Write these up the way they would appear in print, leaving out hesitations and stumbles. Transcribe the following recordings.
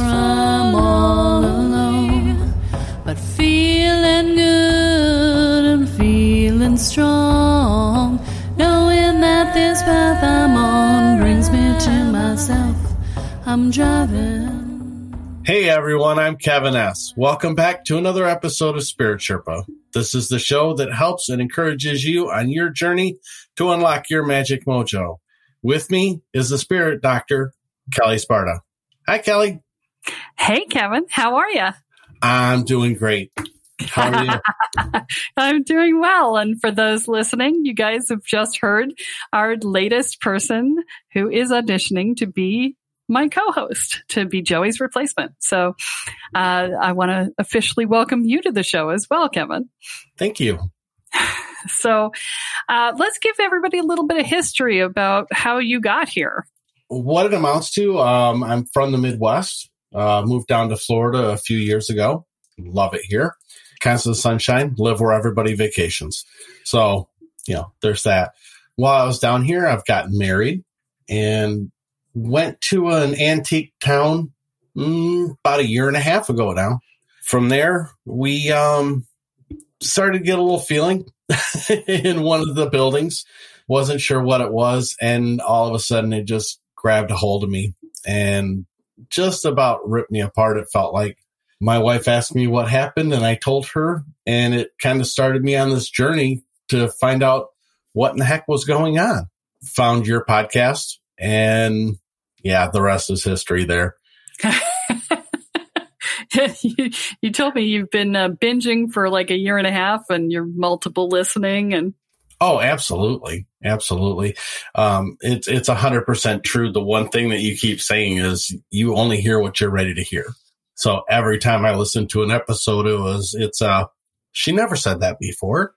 I'm all alone, but feeling good and feeling strong, knowing that this path I'm on brings me to myself. I'm driving. Hey everyone, I'm Kevin S. Welcome back to another episode of Spirit Sherpa. This is the show that helps and encourages you on your journey to unlock your magic mojo. With me is the spirit doctor, Kelly Sparta. Hi, Kelly. Hey, Kevin. How are you? I'm doing great. How are you? I'm doing well. And for those listening, you guys have just heard our latest person who is auditioning to be my co-host, to be Joey's replacement. So I want to officially welcome you to the show as well, Kevin. Thank you. So let's give everybody a little bit of history about how you got here. What it amounts to, I'm from the Midwest, moved down to Florida a few years ago. Love it here. Constant sunshine, live where everybody vacations. So, you know, there's that. While I was down here, I've gotten married and went to an antique town about 1.5 years ago now. From there, we started to get a little feeling in one of the buildings. Wasn't sure what it was. And all of a sudden, it just grabbed a hold of me and just about ripped me apart, it felt like. My wife asked me what happened, and I told her. And it kind of started me on this journey to find out what in the heck was going on. Found your podcast. And yeah, the rest is history there. You told me you've been binging for like 1.5 years and you're multiple listening. And oh, absolutely. Absolutely. It's 100% true. The one thing that you keep saying is you only hear what you're ready to hear. So every time I listened to an episode, she never said that before.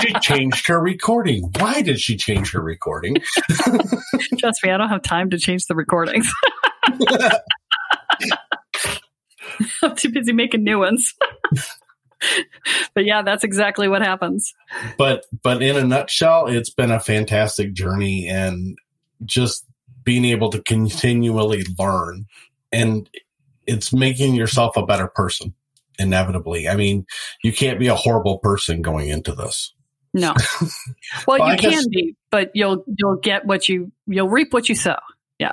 She changed her recording. Why did she change her recording? Trust me, I don't have time to change the recordings. I'm too busy making new ones. But yeah, that's exactly what happens. But in a nutshell, it's been a fantastic journey, and just being able to continually learn, and it's making yourself a better person. Inevitably. I mean, you can't be a horrible person going into this. No. Well, you can be, but you'll get what you'll reap what you sow. Yeah.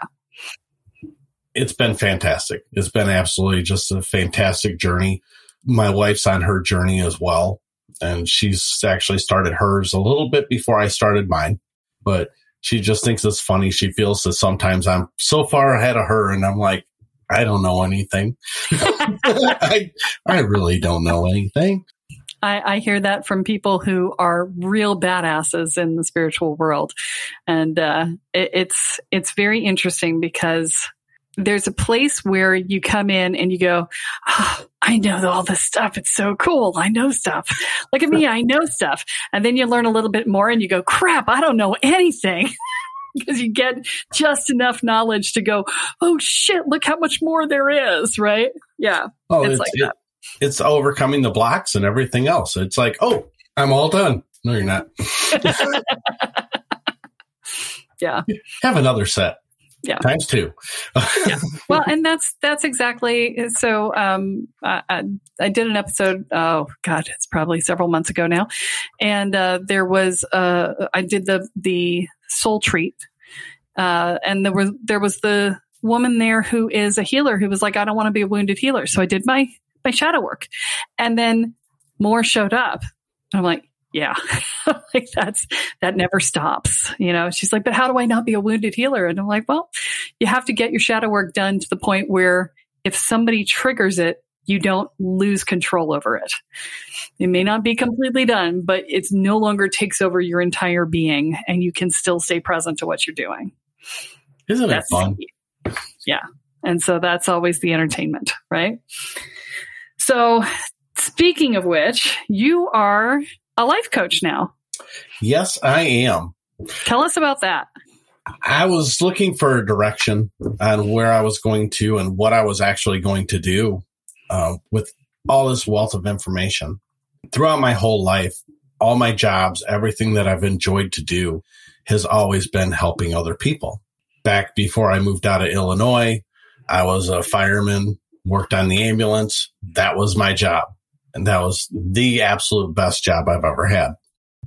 It's been fantastic. It's been absolutely just a fantastic journey. My wife's on her journey as well, and she's actually started hers a little bit before I started mine, but she just thinks it's funny. She feels that sometimes I'm so far ahead of her, and I'm like, I don't know anything. I really don't know anything. I hear that from people who are real badasses in the spiritual world. And it's very interesting because there's a place where you come in and you go, oh, I know all this stuff. It's so cool. I know stuff. Look at me. I know stuff. And then you learn a little bit more and you go, crap, I don't know anything. Because you get just enough knowledge to go, oh shit, look how much more there is. Right. Yeah. Oh, it's like that. It's overcoming the blocks and everything else. It's like, oh, I'm all done. No, you're not. Yeah. Have another set. Yeah. Times two. Yeah. Well, and that's exactly. So, I did an episode, oh God, it's probably several months ago now. And, there was, I did the soul treat. And there was the woman there who is a healer who was like, I don't want to be a wounded healer. So I did my shadow work, and then more showed up. I'm like, yeah, like that never stops. You know, she's like, but how do I not be a wounded healer? And I'm like, well, you have to get your shadow work done to the point where if somebody triggers it, you don't lose control over it. It may not be completely done, but it no longer takes over your entire being, and you can still stay present to what you're doing. Isn't it fun? Yeah. And so that's always the entertainment, right? So speaking of which, you are a life coach now. Yes, I am. Tell us about that. I was looking for a direction on where I was going to and what I was actually going to do with all this wealth of information. Throughout my whole life, all my jobs, everything that I've enjoyed to do has always been helping other people. Back before I moved out of Illinois, I was a fireman, worked on the ambulance. That was my job. And that was the absolute best job I've ever had.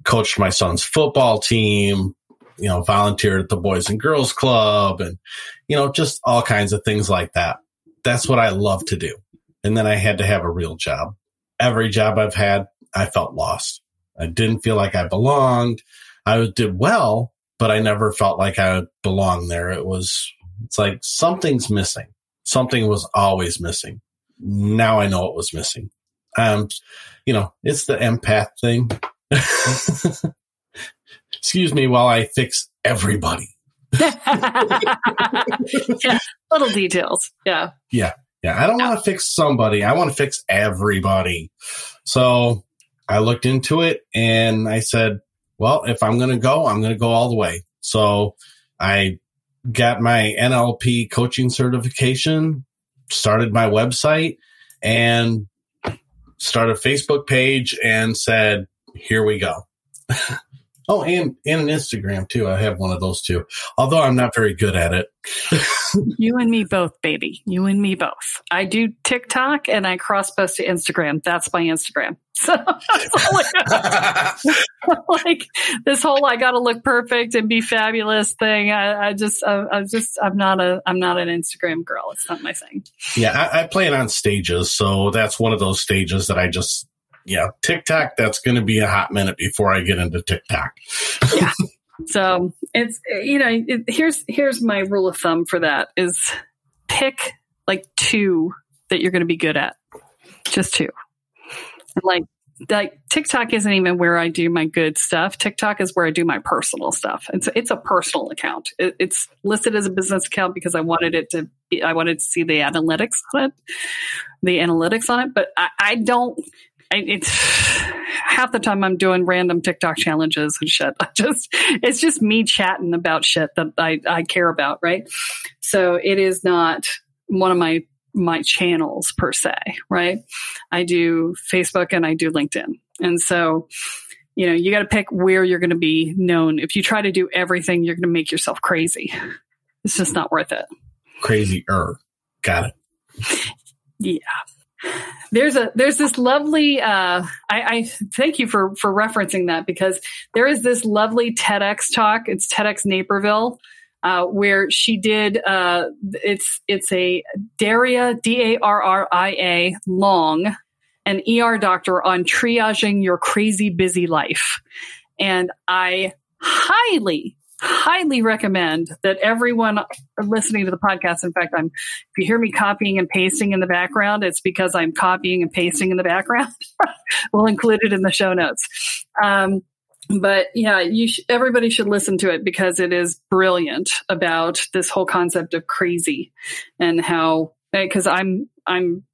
Coached my son's football team, you know, volunteered at the Boys and Girls Club, and, you know, just all kinds of things like that. That's what I love to do. And then I had to have a real job. Every job I've had, I felt lost. I didn't feel like I belonged. I did well, but I never felt like I belonged there. It's like something's missing. Something was always missing. Now I know it was missing. You know, it's the empath thing. Excuse me while I fix everybody. Yeah, little details. Yeah. Yeah. Yeah. I don't want to fix somebody. I want to fix everybody. So I looked into it and I said, well, if I'm going to go all the way. So I got my NLP coaching certification, started my website, and start a Facebook page, and said, here we go. Oh, and an Instagram too. I have one of those too. Although I'm not very good at it. You and me both, baby. You and me both. I do TikTok and I cross post to Instagram. That's my Instagram. So like this whole, I got to look perfect and be fabulous thing. I'm not an Instagram girl. It's not my thing. Yeah. I play it on stages. So that's one of those stages that I just, yeah, TikTok, that's going to be a hot minute before I get into TikTok. Yeah. So it's, you know, here's my rule of thumb for that is pick like two that you're going to be good at. Just two. Like TikTok isn't even where I do my good stuff. TikTok is where I do my personal stuff. And so it's a personal account. It's listed as a business account because I wanted to see the analytics on it. But it's half the time I'm doing random TikTok challenges and shit. It's just me chatting about shit that I care about. Right. So it is not one of my channels per se. Right. I do Facebook and I do LinkedIn. And so, you know, you got to pick where you're going to be known. If you try to do everything, you're going to make yourself crazy. It's just not worth it. Crazier. Got it. Yeah. There's this lovely, I thank you for referencing that, because there is this lovely TEDx talk. It's TEDx Naperville, where she did, it's a Darria, D-A-R-R-I-A, Long, an ER doctor, on triaging your crazy busy life. And I highly recommend that everyone listening to the podcast. In fact, if you hear me copying and pasting in the background, it's because I'm copying and pasting in the background. We'll include it in the show notes. But yeah, everybody should listen to it because it is brilliant about this whole concept of crazy and how, because I'm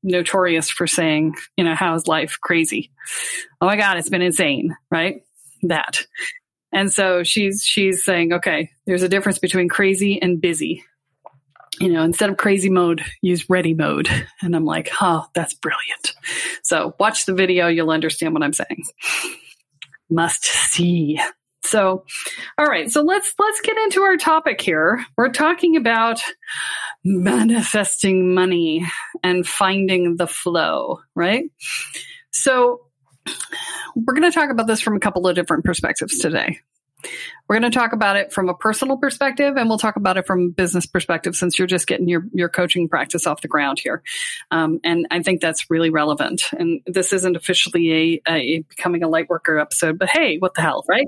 notorious for saying, you know, how's life crazy? Oh my God, it's been insane, right? That. And so she's saying, okay, there's a difference between crazy and busy. You know, instead of crazy mode, use ready mode. And I'm like, oh, that's brilliant. So watch the video. You'll understand what I'm saying. Must see. So, all right. So let's get into our topic here. We're talking about manifesting money and finding the flow, right? So we're going to talk about this from a couple of different perspectives today. We're going to talk about it from a personal perspective, and we'll talk about it from a business perspective, since you're just getting your coaching practice off the ground here. And I think that's really relevant. And this isn't officially a Becoming a Lightworker episode, but hey, what the hell, right?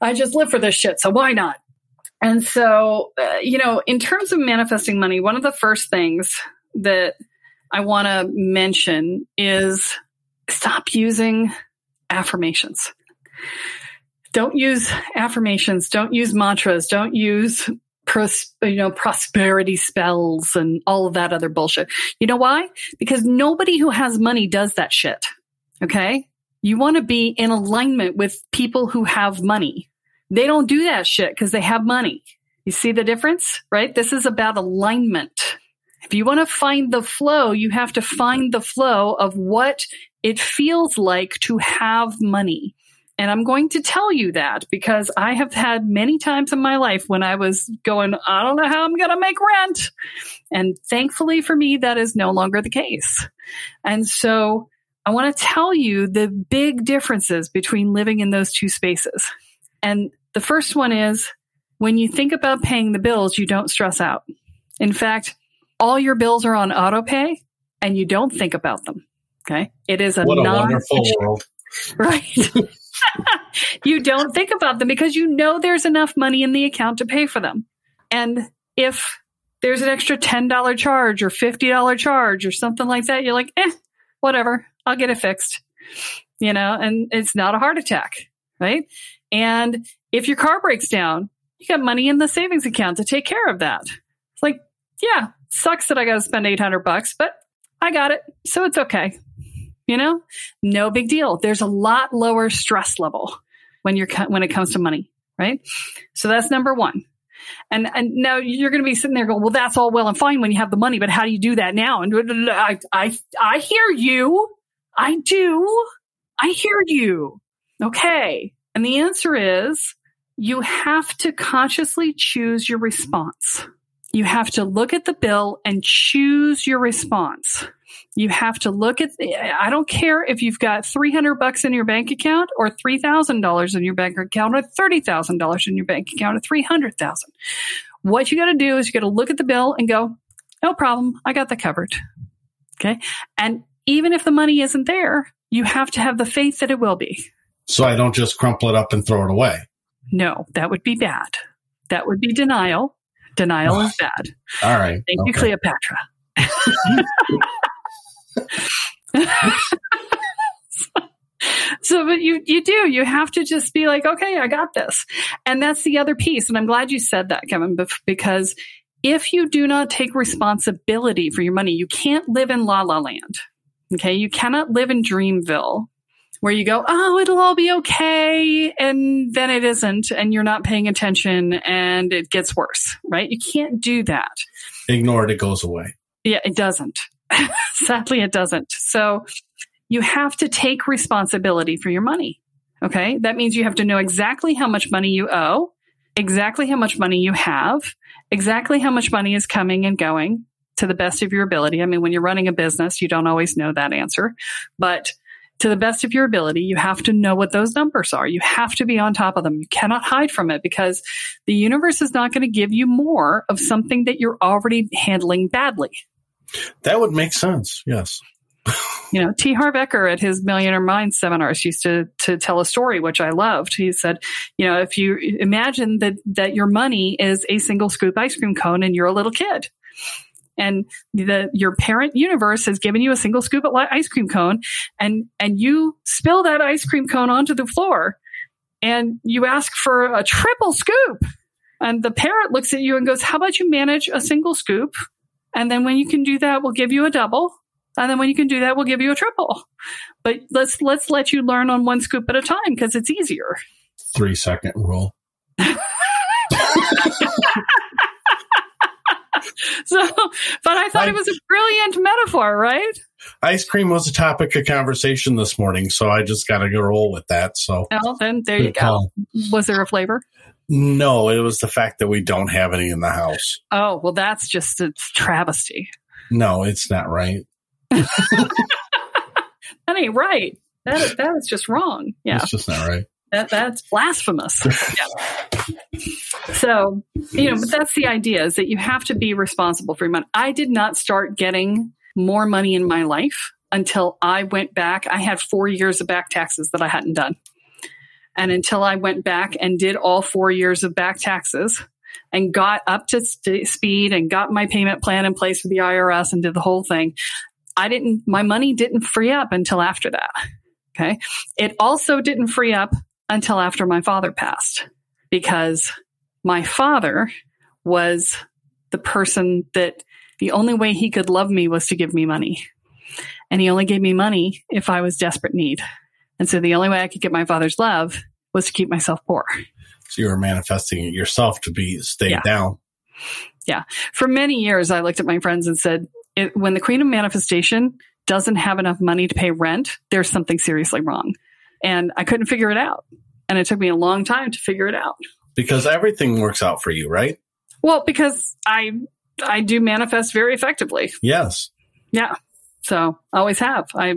I just live for this shit, so why not? And so, you know, in terms of manifesting money, one of the first things that I want to mention is stop using affirmations. Don't use affirmations. Don't use mantras. Don't use prosperity spells and all of that other bullshit. You know why? Because nobody who has money does that shit. Okay? You want to be in alignment with people who have money. They don't do that shit because they have money. You see the difference, right? This is about alignment. If you want to find the flow, you have to find the flow of what it feels like to have money. And I'm going to tell you that because I have had many times in my life when I was going, I don't know how I'm going to make rent. And thankfully for me, that is no longer the case. And so I want to tell you the big differences between living in those two spaces. And the first one is when you think about paying the bills, you don't stress out. In fact, all your bills are on auto pay and you don't think about them. Okay. It is a wonderful world. Right. You don't think about them because you know there's enough money in the account to pay for them. And if there's an extra $10 charge or $50 charge or something like that, you're like, whatever, I'll get it fixed. You know, and it's not a heart attack, right? And if your car breaks down, you got money in the savings account to take care of that. It's like, yeah, sucks that I got to spend $800, but I got it. So it's okay. You know, no big deal. There's a lot lower stress level when it comes to money, right? So that's number one. And now you're going to be sitting there going, well, that's all well and fine when you have the money, but how do you do that now? And I hear you. I do. I hear you. Okay. And the answer is you have to consciously choose your response. You have to look at the bill and choose your response. You have to look at, I don't care if you've got $300 in your bank account or $3,000 in your bank account or $30,000 in your bank account or $300,000. What you got to do is you got to look at the bill and go, no problem. I got that covered. Okay. And even if the money isn't there, you have to have the faith that it will be. So I don't just crumple it up and throw it away. No, that would be bad. That would be denial. Denial is bad. All right. Thank you, Cleopatra. So, but you do, you have to just be like, okay, I got this. And that's the other piece. And I'm glad you said that, Kevin, because if you do not take responsibility for your money, you can't live in La La Land. Okay. You cannot live in Dreamville where you go, oh, it'll all be okay. And then it isn't. And you're not paying attention and it gets worse, right? You can't do that. Ignore it. It goes away. Yeah, it doesn't. Sadly, it doesn't. So you have to take responsibility for your money. Okay. That means you have to know exactly how much money you owe, exactly how much money you have, exactly how much money is coming and going to the best of your ability. I mean, when you're running a business, you don't always know that answer, but to the best of your ability, you have to know what those numbers are. You have to be on top of them. You cannot hide from it because the universe is not going to give you more of something that you're already handling badly. That would make sense. Yes. You know, T. Harv Eker at his Millionaire Mind seminars used to tell a story, which I loved. He said, you know, if you imagine that your money is a single scoop ice cream cone and you're a little kid and your parent universe has given you a single scoop of ice cream cone and you spill that ice cream cone onto the floor and you ask for a triple scoop. And the parrot looks at you and goes, how about you manage a single scoop? And then when you can do that, we'll give you a double. And then when you can do that, we'll give you a triple. But let's let you learn on one scoop at a time because it's easier. 3-second rule. But I thought it was a brilliant metaphor, right? Ice cream was a topic of conversation this morning, so I just got to go roll with that. So, well, then there you go. Was there a flavor? No, it was the fact that we don't have any in the house. Oh, well, that's just a travesty. No, it's not right. That ain't right. That is just wrong. Yeah, it's just not right. That's blasphemous. Yeah. So, but that's the idea, is that you have to be responsible for your money. I did not start getting more money in my life until I went back. I had 4 years of back taxes that I hadn't done. And until I went back and did all 4 years of back taxes and got up to speed and got my payment plan in place for the IRS and did the whole thing, my money didn't free up until after that. Okay. It also didn't free up until after my father passed, because my father was the person that the only way he could love me was to give me money. And he only gave me money if I was desperate need. And so the only way I could get my father's love was to keep myself poor. So you were manifesting it yourself to stay down. Yeah. For many years, I looked at my friends and said, when the Queen of Manifestation doesn't have enough money to pay rent, there's something seriously wrong. And I couldn't figure it out. And it took me a long time to figure it out. Because everything works out for you, right? Well, because I do manifest very effectively. Yes. Yeah. So I always have. I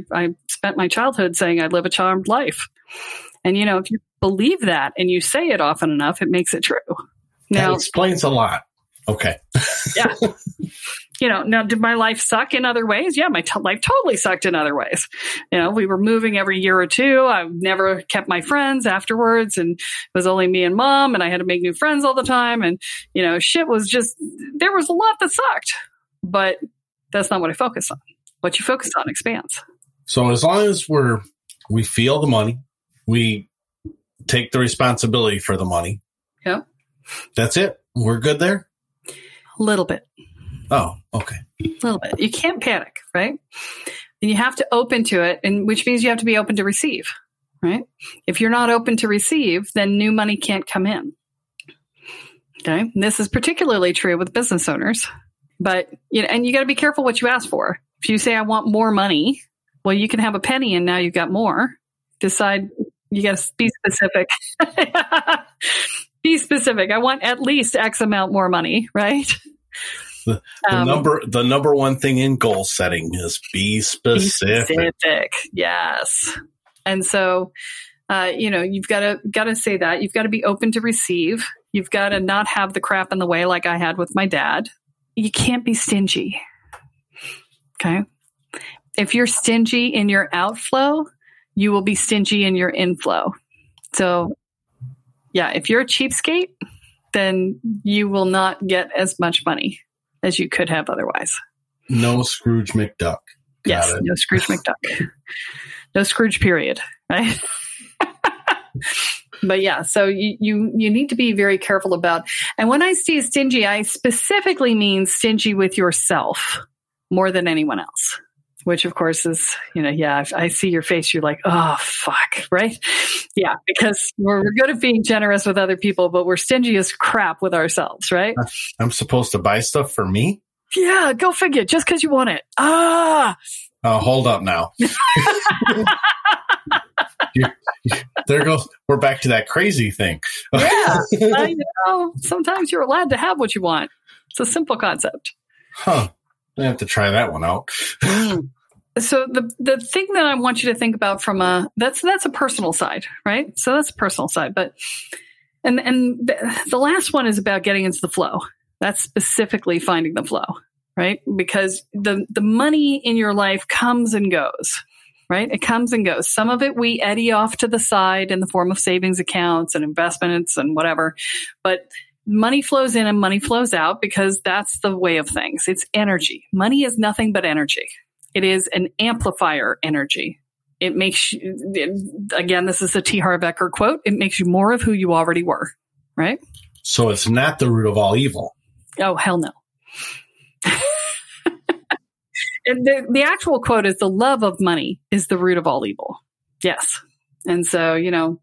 spent my childhood saying I live a charmed life. And, if you believe that and you say it often enough, it makes it true. Now, that explains a lot. Okay. Yeah. Now, did my life suck in other ways? Yeah, my life totally sucked in other ways. We were moving every year or two. I never kept my friends afterwards, and it was only me and mom, and I had to make new friends all the time. And, there was a lot that sucked, but that's not what I focus on. What you focus on expands. So as long as we feel the money, we take the responsibility for the money. Yeah. That's it. We're good there? A little bit. Oh, okay. A little bit. You can't panic, right? And you have to open to it, and which means you have to be open to receive, right? If you're not open to receive, then new money can't come in. Okay. And this is particularly true with business owners, but and you got to be careful what you ask for. If you say, I want more money, well, you can have a penny and now you've got more. Decide, you got to be specific. Be specific. I want at least X amount more money, right? The number one thing in goal setting is be specific. Yes. And so, you've got to say that. You've got to be open to receive. You've got to not have the crap in the way like I had with my dad. You can't be stingy. Okay. If you're stingy in your outflow, you will be stingy in your inflow. So, yeah, if you're a cheapskate, then you will not get as much money as you could have otherwise. No Scrooge McDuck. No Scrooge McDuck. No Scrooge period, right? But yeah, so you need to be very careful about. And when I say stingy, I specifically mean stingy with yourself more than anyone else, which of course is, I see your face. You're like, oh, fuck, right? Yeah, because we're good at being generous with other people, but we're stingy as crap with ourselves, right? I'm supposed to buy stuff for me? Yeah, go figure, just because you want it. Ah! Oh, hold up now. There goes, we're back to that crazy thing. Yeah, sometimes you're allowed to have what you want. It's a simple concept. Huh. I have to try that one out. So the thing that I want you to think about from that's a personal side, right? So that's a personal side, but and the last one is about getting into the flow. That's specifically finding the flow, right? Because the money in your life comes and goes, right? It comes and goes. Some of it we eddy off to the side in the form of savings accounts and investments and whatever, but money flows in and money flows out because that's the way of things. It's energy. Money is nothing but energy. It is an amplifier energy. It makes you, again, this is a T. Harv Eker quote, it makes you more of who you already were, right? So it's not the root of all evil. Oh, hell no. The actual quote is, the love of money is the root of all evil. Yes. And so, you know,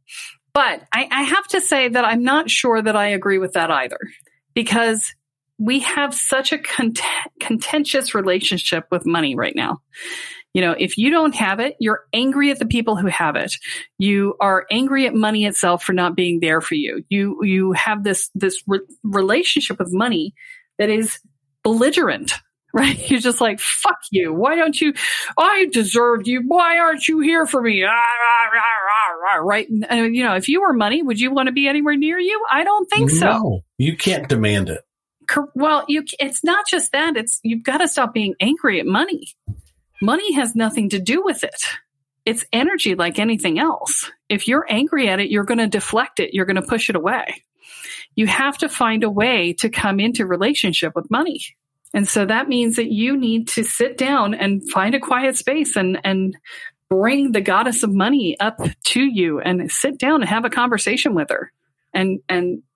but I have to say that I'm not sure that I agree with that either, because we have such a contentious relationship with money right now. You know, if you don't have it, you're angry at the people who have it. You are angry at money itself for not being there for you. You have this relationship with money that is belligerent, right? You're just like, fuck you. Why don't you? I deserved you. Why aren't you here for me? Right? And, you know, if you were money, would you want to be anywhere near you? I don't think so. No, you can't demand it. Well, it's not just that. You've got to stop being angry at money. Money has nothing to do with it. It's energy like anything else. If you're angry at it, you're going to deflect it. You're going to push it away. You have to find a way to come into relationship with money. And so that means that you need to sit down and find a quiet space and bring the goddess of money up to you and sit down and have a conversation with her and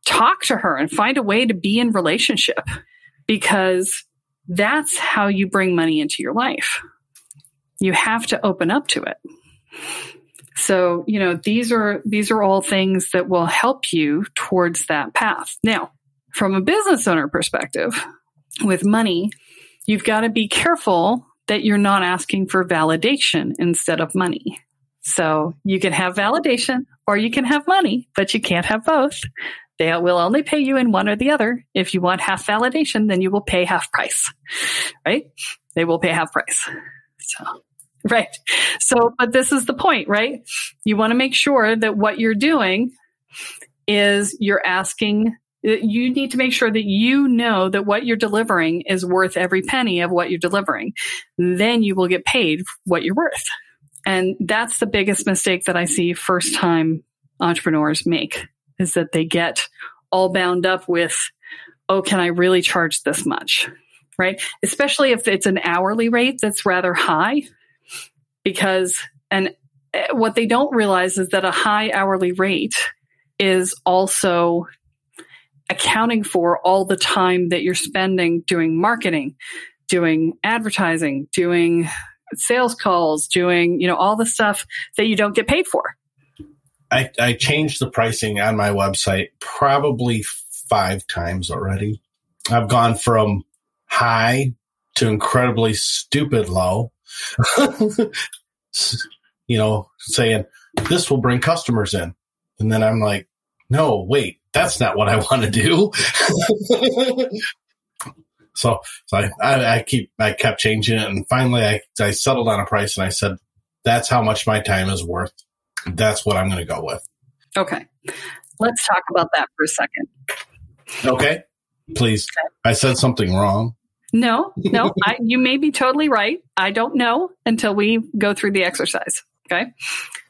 talk to her and find a way to be in relationship, because that's how you bring money into your life. You have to open up to it. So, you know, these are all things that will help you towards that path. Now, from a business owner perspective, with money, you've got to be careful that you're not asking for validation instead of money. So you can have validation or you can have money, but you can't have both. They will only pay you in one or the other. If you want half validation, then you will pay half price, right? They will pay half price. So, right. So, but this is the point, right? You want to make sure that what you're doing is you need to make sure that you know that what you're delivering is worth every penny of what you're delivering. Then you will get paid what you're worth. And that's the biggest mistake that I see first-time entrepreneurs make, is that they get all bound up with, oh, can I really charge this much? Right? Especially if it's an hourly rate that's rather high, because, and what they don't realize is that a high hourly rate is also accounting for all the time that you're spending doing marketing, doing advertising, doing sales calls, doing, you know, all the stuff that you don't get paid for. I changed the pricing on my website probably 5 times already. I've gone from high to incredibly stupid low, you know, saying this will bring customers in. And then I'm like, no, wait, that's not what I want to do. So I kept changing it. And finally I settled on a price and I said, that's how much my time is worth. That's what I'm going to go with. Okay. Let's talk about that for a second. Okay. Please. Okay. I said something wrong. No. You may be totally right. I don't know until we go through the exercise. Okay.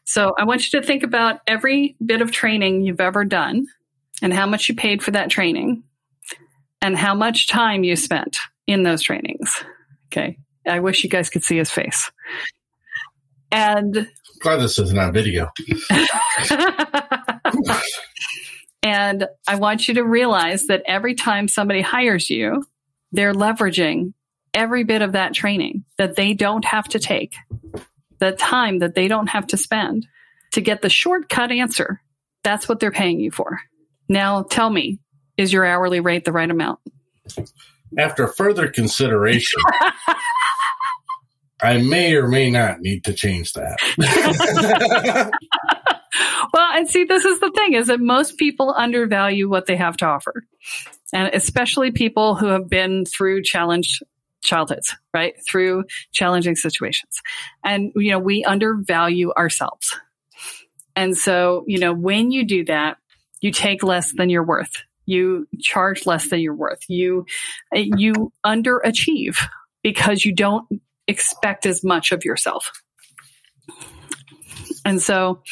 So I want you to think about every bit of training you've ever done and how much you paid for that training and how much time you spent in those trainings. Okay. I wish you guys could see his face. And glad this isn't on video. And I want you to realize that every time somebody hires you, they're leveraging every bit of that training that they don't have to take, the time that they don't have to spend to get the shortcut answer. That's what they're paying you for. Now, tell me, is your hourly rate the right amount? After further consideration, I may or may not need to change that. Well, and see, this is the thing, is that most people undervalue what they have to offer, and especially people who have been through challenged childhoods, right? Through challenging situations. And, you know, we undervalue ourselves. And so, you know, when you do that, you take less than you're worth. You charge less than you're worth. You underachieve because you don't expect as much of yourself. And so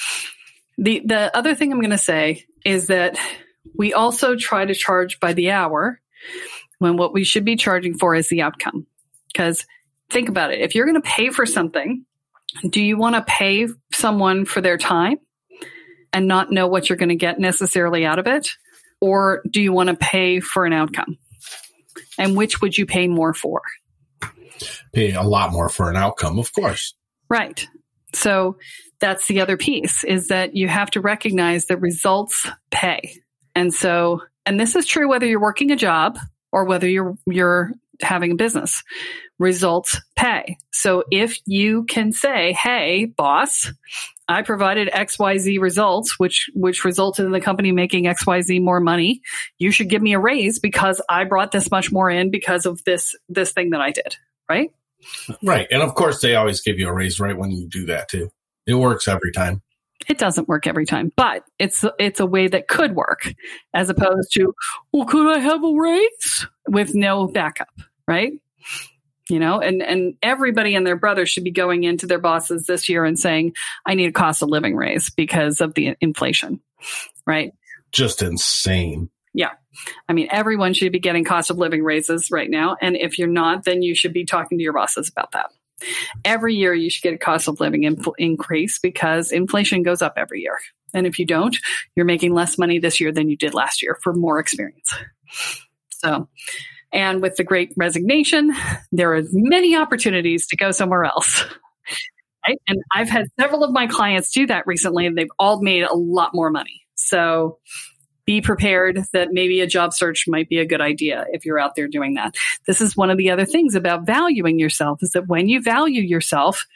the other thing I'm going to say is that we also try to charge by the hour when what we should be charging for is the outcome. Because think about it. If you're going to pay for something Do you want to pay someone for their time and not know what you're going to get necessarily out of it? Or do you want to pay for an outcome? And which would you pay more for? Pay a lot more for an outcome, of course. Right. So that's the other piece, is that you have to recognize that results pay. And so, and this is true whether you're working a job or whether you're having a business, results pay. So if you can say, hey, boss, I provided XYZ results, which resulted in the company making XYZ more money, you should give me a raise because I brought this much more in because of this thing that I did, right? Right. And of course, they always give you a raise right when you do that too. It works every time. It doesn't work every time, but it's a way that could work, as opposed to, well, could I have a raise with no backup, right? You know, and everybody and their brother should be going into their bosses this year and saying, I need a cost of living raise because of the inflation, right? Just insane. Yeah. I mean, everyone should be getting cost of living raises right now. And if you're not, then you should be talking to your bosses about that. Every year you should get a cost of living increase because inflation goes up every year. And if you don't, you're making less money this year than you did last year for more experience. So, and with the Great Resignation, there are many opportunities to go somewhere else. Right? And I've had several of my clients do that recently, and they've all made a lot more money. So be prepared that maybe a job search might be a good idea if you're out there doing that. This is one of the other things about valuing yourself, is that when you value yourself,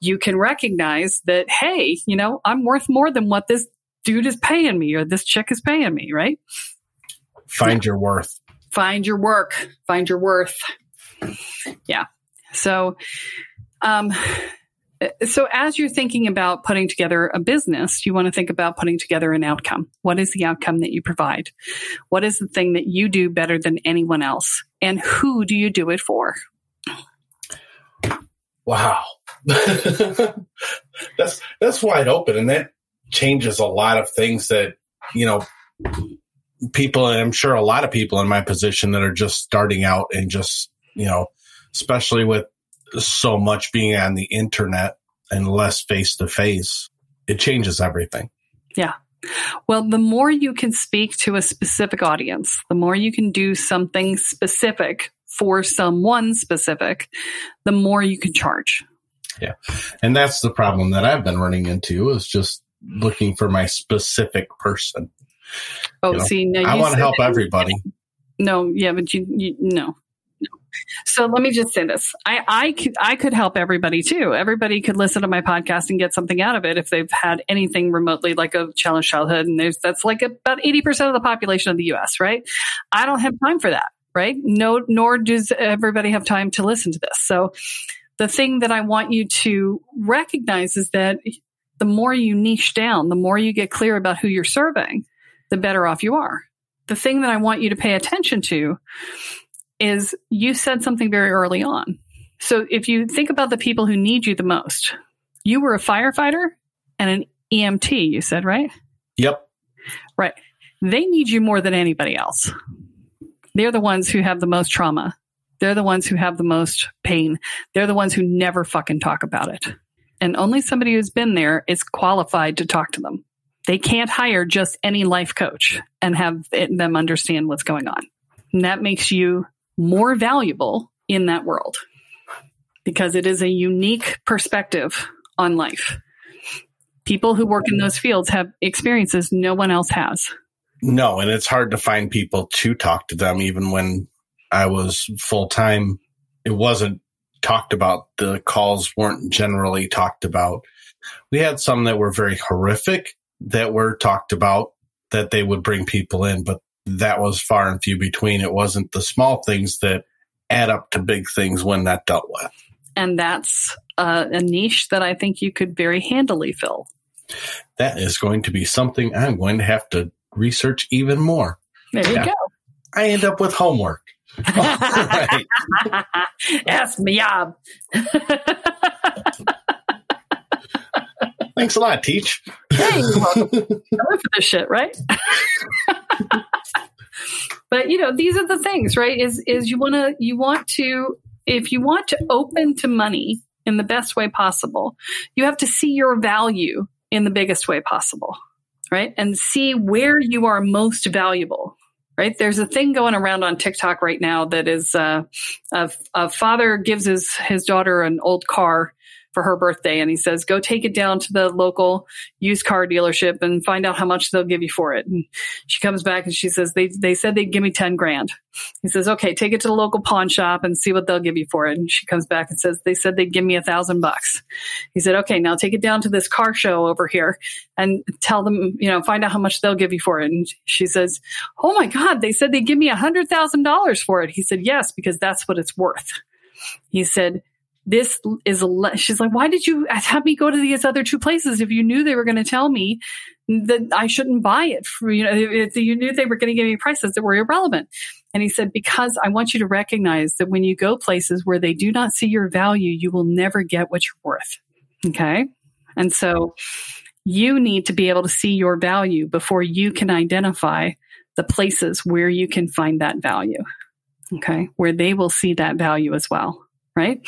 you can recognize that, hey, you know, I'm worth more than what this dude is paying me or this chick is paying me, right? Find your worth. Find your work. Find your worth. Yeah. So as you're thinking about putting together a business, you want to think about putting together an outcome. What is the outcome that you provide? What is the thing that you do better than anyone else? And who do you do it for? Wow. That's wide open. And that changes a lot of things that, you know, people, and I'm sure a lot of people in my position that are just starting out and just, you know, especially with so much being on the internet and less face-to-face, it changes everything. Yeah. Well, the more you can speak to a specific audience, the more you can do something specific for someone specific, the more you can charge. Yeah. And that's the problem that I've been running into, is just looking for my specific person. Oh, you know, see, now I want to help everybody. No, yeah, but you no. So let me just say this. I could help everybody too. Everybody could listen to my podcast and get something out of it if they've had anything remotely like a challenged childhood. And that's like about 80% of the population of the US, right? I don't have time for that, right? No, nor does everybody have time to listen to this. So the thing that I want you to recognize is that the more you niche down, the more you get clear about who you're serving, the better off you are. The thing that I want you to pay attention to is you said something very early on. So if you think about the people who need you the most, you were a firefighter and an EMT, you said, right? Yep. Right. They need you more than anybody else. They're the ones who have the most trauma. They're the ones who have the most pain. They're the ones who never fucking talk about it. And only somebody who's been there is qualified to talk to them. They can't hire just any life coach and have them understand what's going on. And that makes you more valuable in that world, because it is a unique perspective on life. People who work in those fields have experiences no one else has. No, and it's hard to find people to talk to them. Even when I was full-time, it wasn't talked about. The calls weren't generally talked about. We had some that were very horrific that were talked about, that they would bring people in, but that was far and few between. It wasn't the small things that add up to big things when that dealt with. And that's a niche that I think you could very handily fill. That is going to be something I'm going to have to research even more. There you go. I end up with homework. Right. Ask me job. Thanks a lot, Teach. Hey, you're welcome. I live for this shit, right? But you know, these are the things, right? Is you want to, if you want to open to money in the best way possible. You have to see your value in the biggest way possible, right? And see where you are most valuable, right? There's a thing going around on TikTok right now that is a father gives his daughter an old car for her birthday, and he says, go take it down to the local used car dealership and find out how much they'll give you for it. And she comes back and she says, they said they'd give me 10 grand. He says, okay, take it to the local pawn shop and see what they'll give you for it. And she comes back and says, they said they'd give me $1,000. He said, okay, now take it down to this car show over here and tell them, find out how much they'll give you for it. And she says, oh my God, they said they'd give me $100,000 for it. He said, yes, because that's what it's worth. He said, she's like, why did you have me go to these other two places if you knew they were going to tell me that I shouldn't buy it for, if you knew they were going to give me prices that were irrelevant? And he said, because I want you to recognize that when you go places where they do not see your value, you will never get what you're worth. Okay. And so you need to be able to see your value before you can identify the places where you can find that value. Okay. Where they will see that value as well. Right?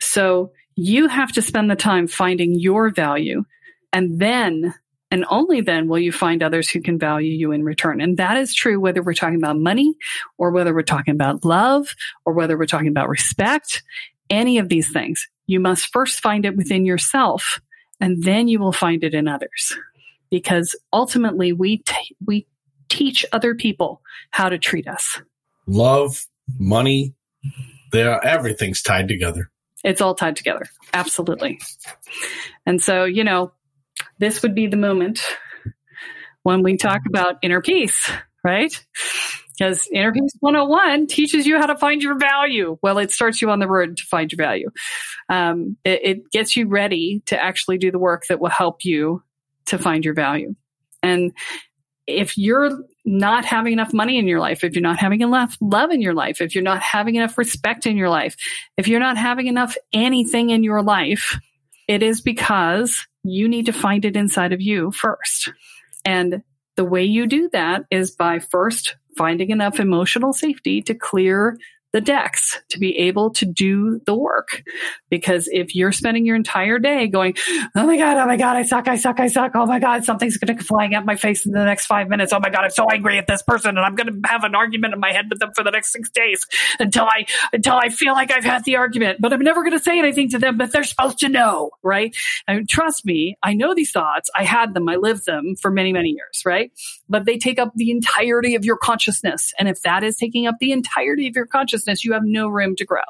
So you have to spend the time finding your value, and then and only then will you find others who can value you in return. And that is true whether we're talking about money or whether we're talking about love or whether we're talking about respect, any of these things. You must first find it within yourself, and then you will find it in others, because ultimately we teach other people how to treat us. Love, money, everything's tied together. It's all tied together. Absolutely. And so, this would be the moment when we talk about inner peace, right? Because Inner Peace 101 teaches you how to find your value. Well, it starts you on the road to find your value. It gets you ready to actually do the work that will help you to find your value. And if you're not having enough money in your life, if you're not having enough love in your life, if you're not having enough respect in your life, if you're not having enough anything in your life, it is because you need to find it inside of you first. And the way you do that is by first finding enough emotional safety to clear the decks, to be able to do the work. Because if you're spending your entire day going, oh my God, I suck. Oh my God, something's going to flying at my face in the next 5 minutes. Oh my God, I'm so angry at this person, and I'm going to have an argument in my head with them for the next 6 days until I feel like I've had the argument, but I'm never going to say anything to them, but they're supposed to know, right? And trust me, I know these thoughts. I had them. I lived them for many, many years, right? But they take up the entirety of your consciousness. And if that is taking up the entirety of your consciousness, you have no room to grow.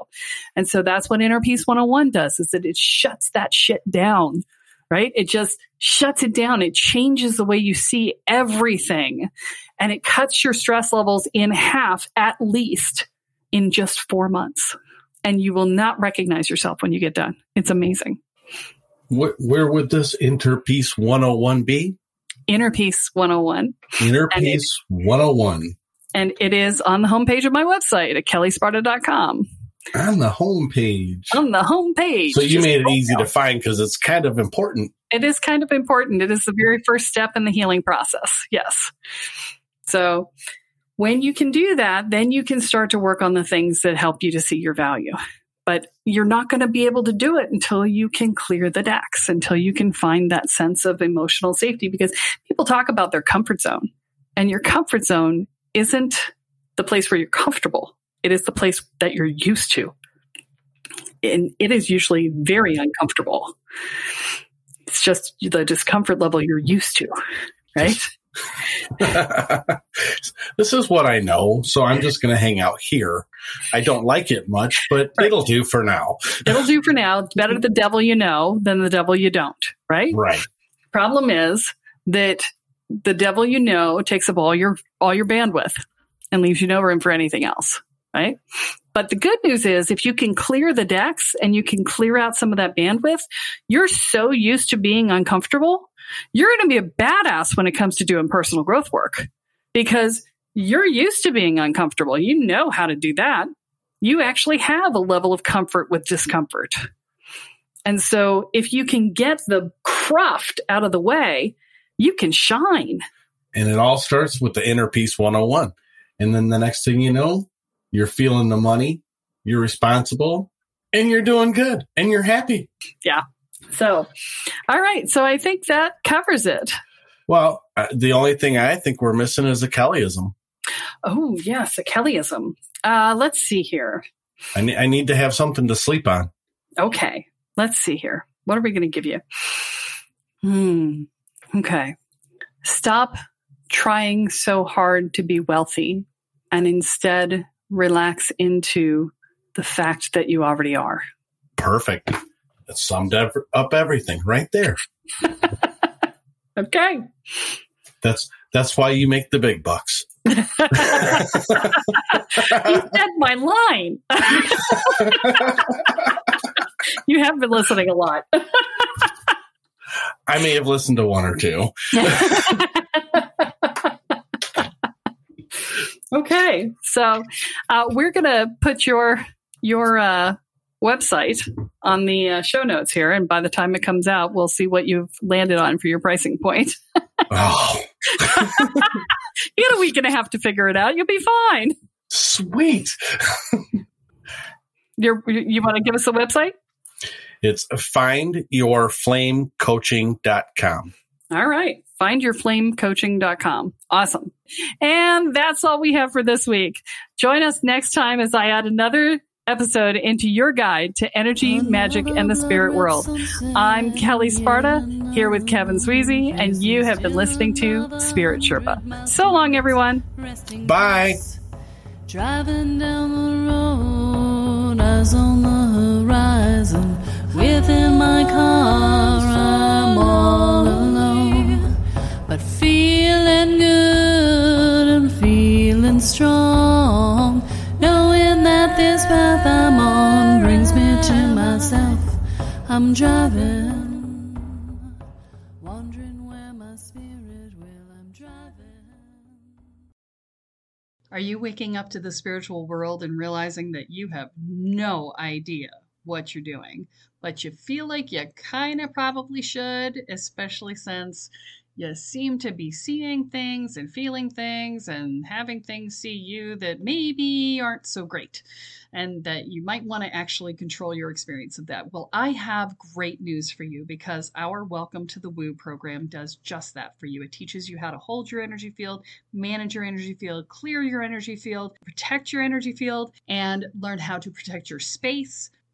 And so that's what Inner Peace 101 does, is that it shuts that shit down, right? It just shuts it down. It changes the way you see everything, and it cuts your stress levels in half, at least in just 4 months. And you will not recognize yourself when you get done. It's amazing. Where would this Inner Peace 101 be? Inner Peace 101. Inner Peace 101. And it is on the homepage of my website at kellesparta.com. On the homepage. So you made it easy to find, because it's kind of important. It is kind of important. It is the very first step in the healing process. Yes. So when you can do that, then you can start to work on the things that help you to see your value. But you're not going to be able to do it until you can clear the decks, until you can find that sense of emotional safety, because people talk about their comfort zone, and your comfort zone isn't the place where you're comfortable. It is the place that you're used to. And it is usually very uncomfortable. It's just the discomfort level you're used to, right? This is what I know, so I'm just going to hang out here. I don't like it much, but It'll do for now. It'll do for now. It's better the devil you know than the devil you don't, right? Right. Problem is that the devil you know takes up all your bandwidth and leaves you no room for anything else, right? But the good news is, if you can clear the decks and you can clear out some of that bandwidth, you're so used to being uncomfortable, you're going to be a badass when it comes to doing personal growth work, because you're used to being uncomfortable. You know how to do that. You actually have a level of comfort with discomfort. And so if you can get the cruft out of the way, you can shine. And it all starts with the Inner Peace 101. And then the next thing you know, you're feeling the money, you're responsible, and you're doing good and you're happy. Yeah. So, all right. So I think that covers it. Well, the only thing I think we're missing is a Kellyism. Oh, yes. A Kellyism. Let's see here. I need to have something to sleep on. Okay. Let's see here. What are we going to give you? Okay. Stop trying so hard to be wealthy and instead relax into the fact that you already are. Perfect. That summed up everything right there. Okay. That's why you make the big bucks. You said my line. You have been listening a lot. I may have listened to one or two. Okay. So we're going to put your website on the show notes here. And by the time it comes out, we'll see what you've landed on for your pricing point. Oh. You know, we're going to have to figure it out. You'll be fine. Sweet. You want to give us a website? It's findyourflamecoaching.com. All right. Findyourflamecoaching.com. Awesome. And that's all we have for this week. Join us next time as I add another episode into your guide to energy, magic, and the spirit world. I'm Kelly Sparta, here with Kevin Sweezy, and you have been listening to Spirit Sherpa. So long, everyone. Bye. Driving down the road, eyes on the horizon. Within my car, I'm all alone, but feeling good and feeling strong. Knowing that this path I'm on brings me to myself. I'm driving. Are you waking up to the spiritual world and realizing that you have no idea what you're doing, but you feel like you kind of probably should, especially since you seem to be seeing things and feeling things and having things see you that maybe aren't so great, and that you might want to actually control your experience of that? Well, I have great news for you, because our Welcome to the Woo program does just that for you. It teaches you how to hold your energy field, manage your energy field, clear your energy field, protect your energy field, and learn how to protect your space.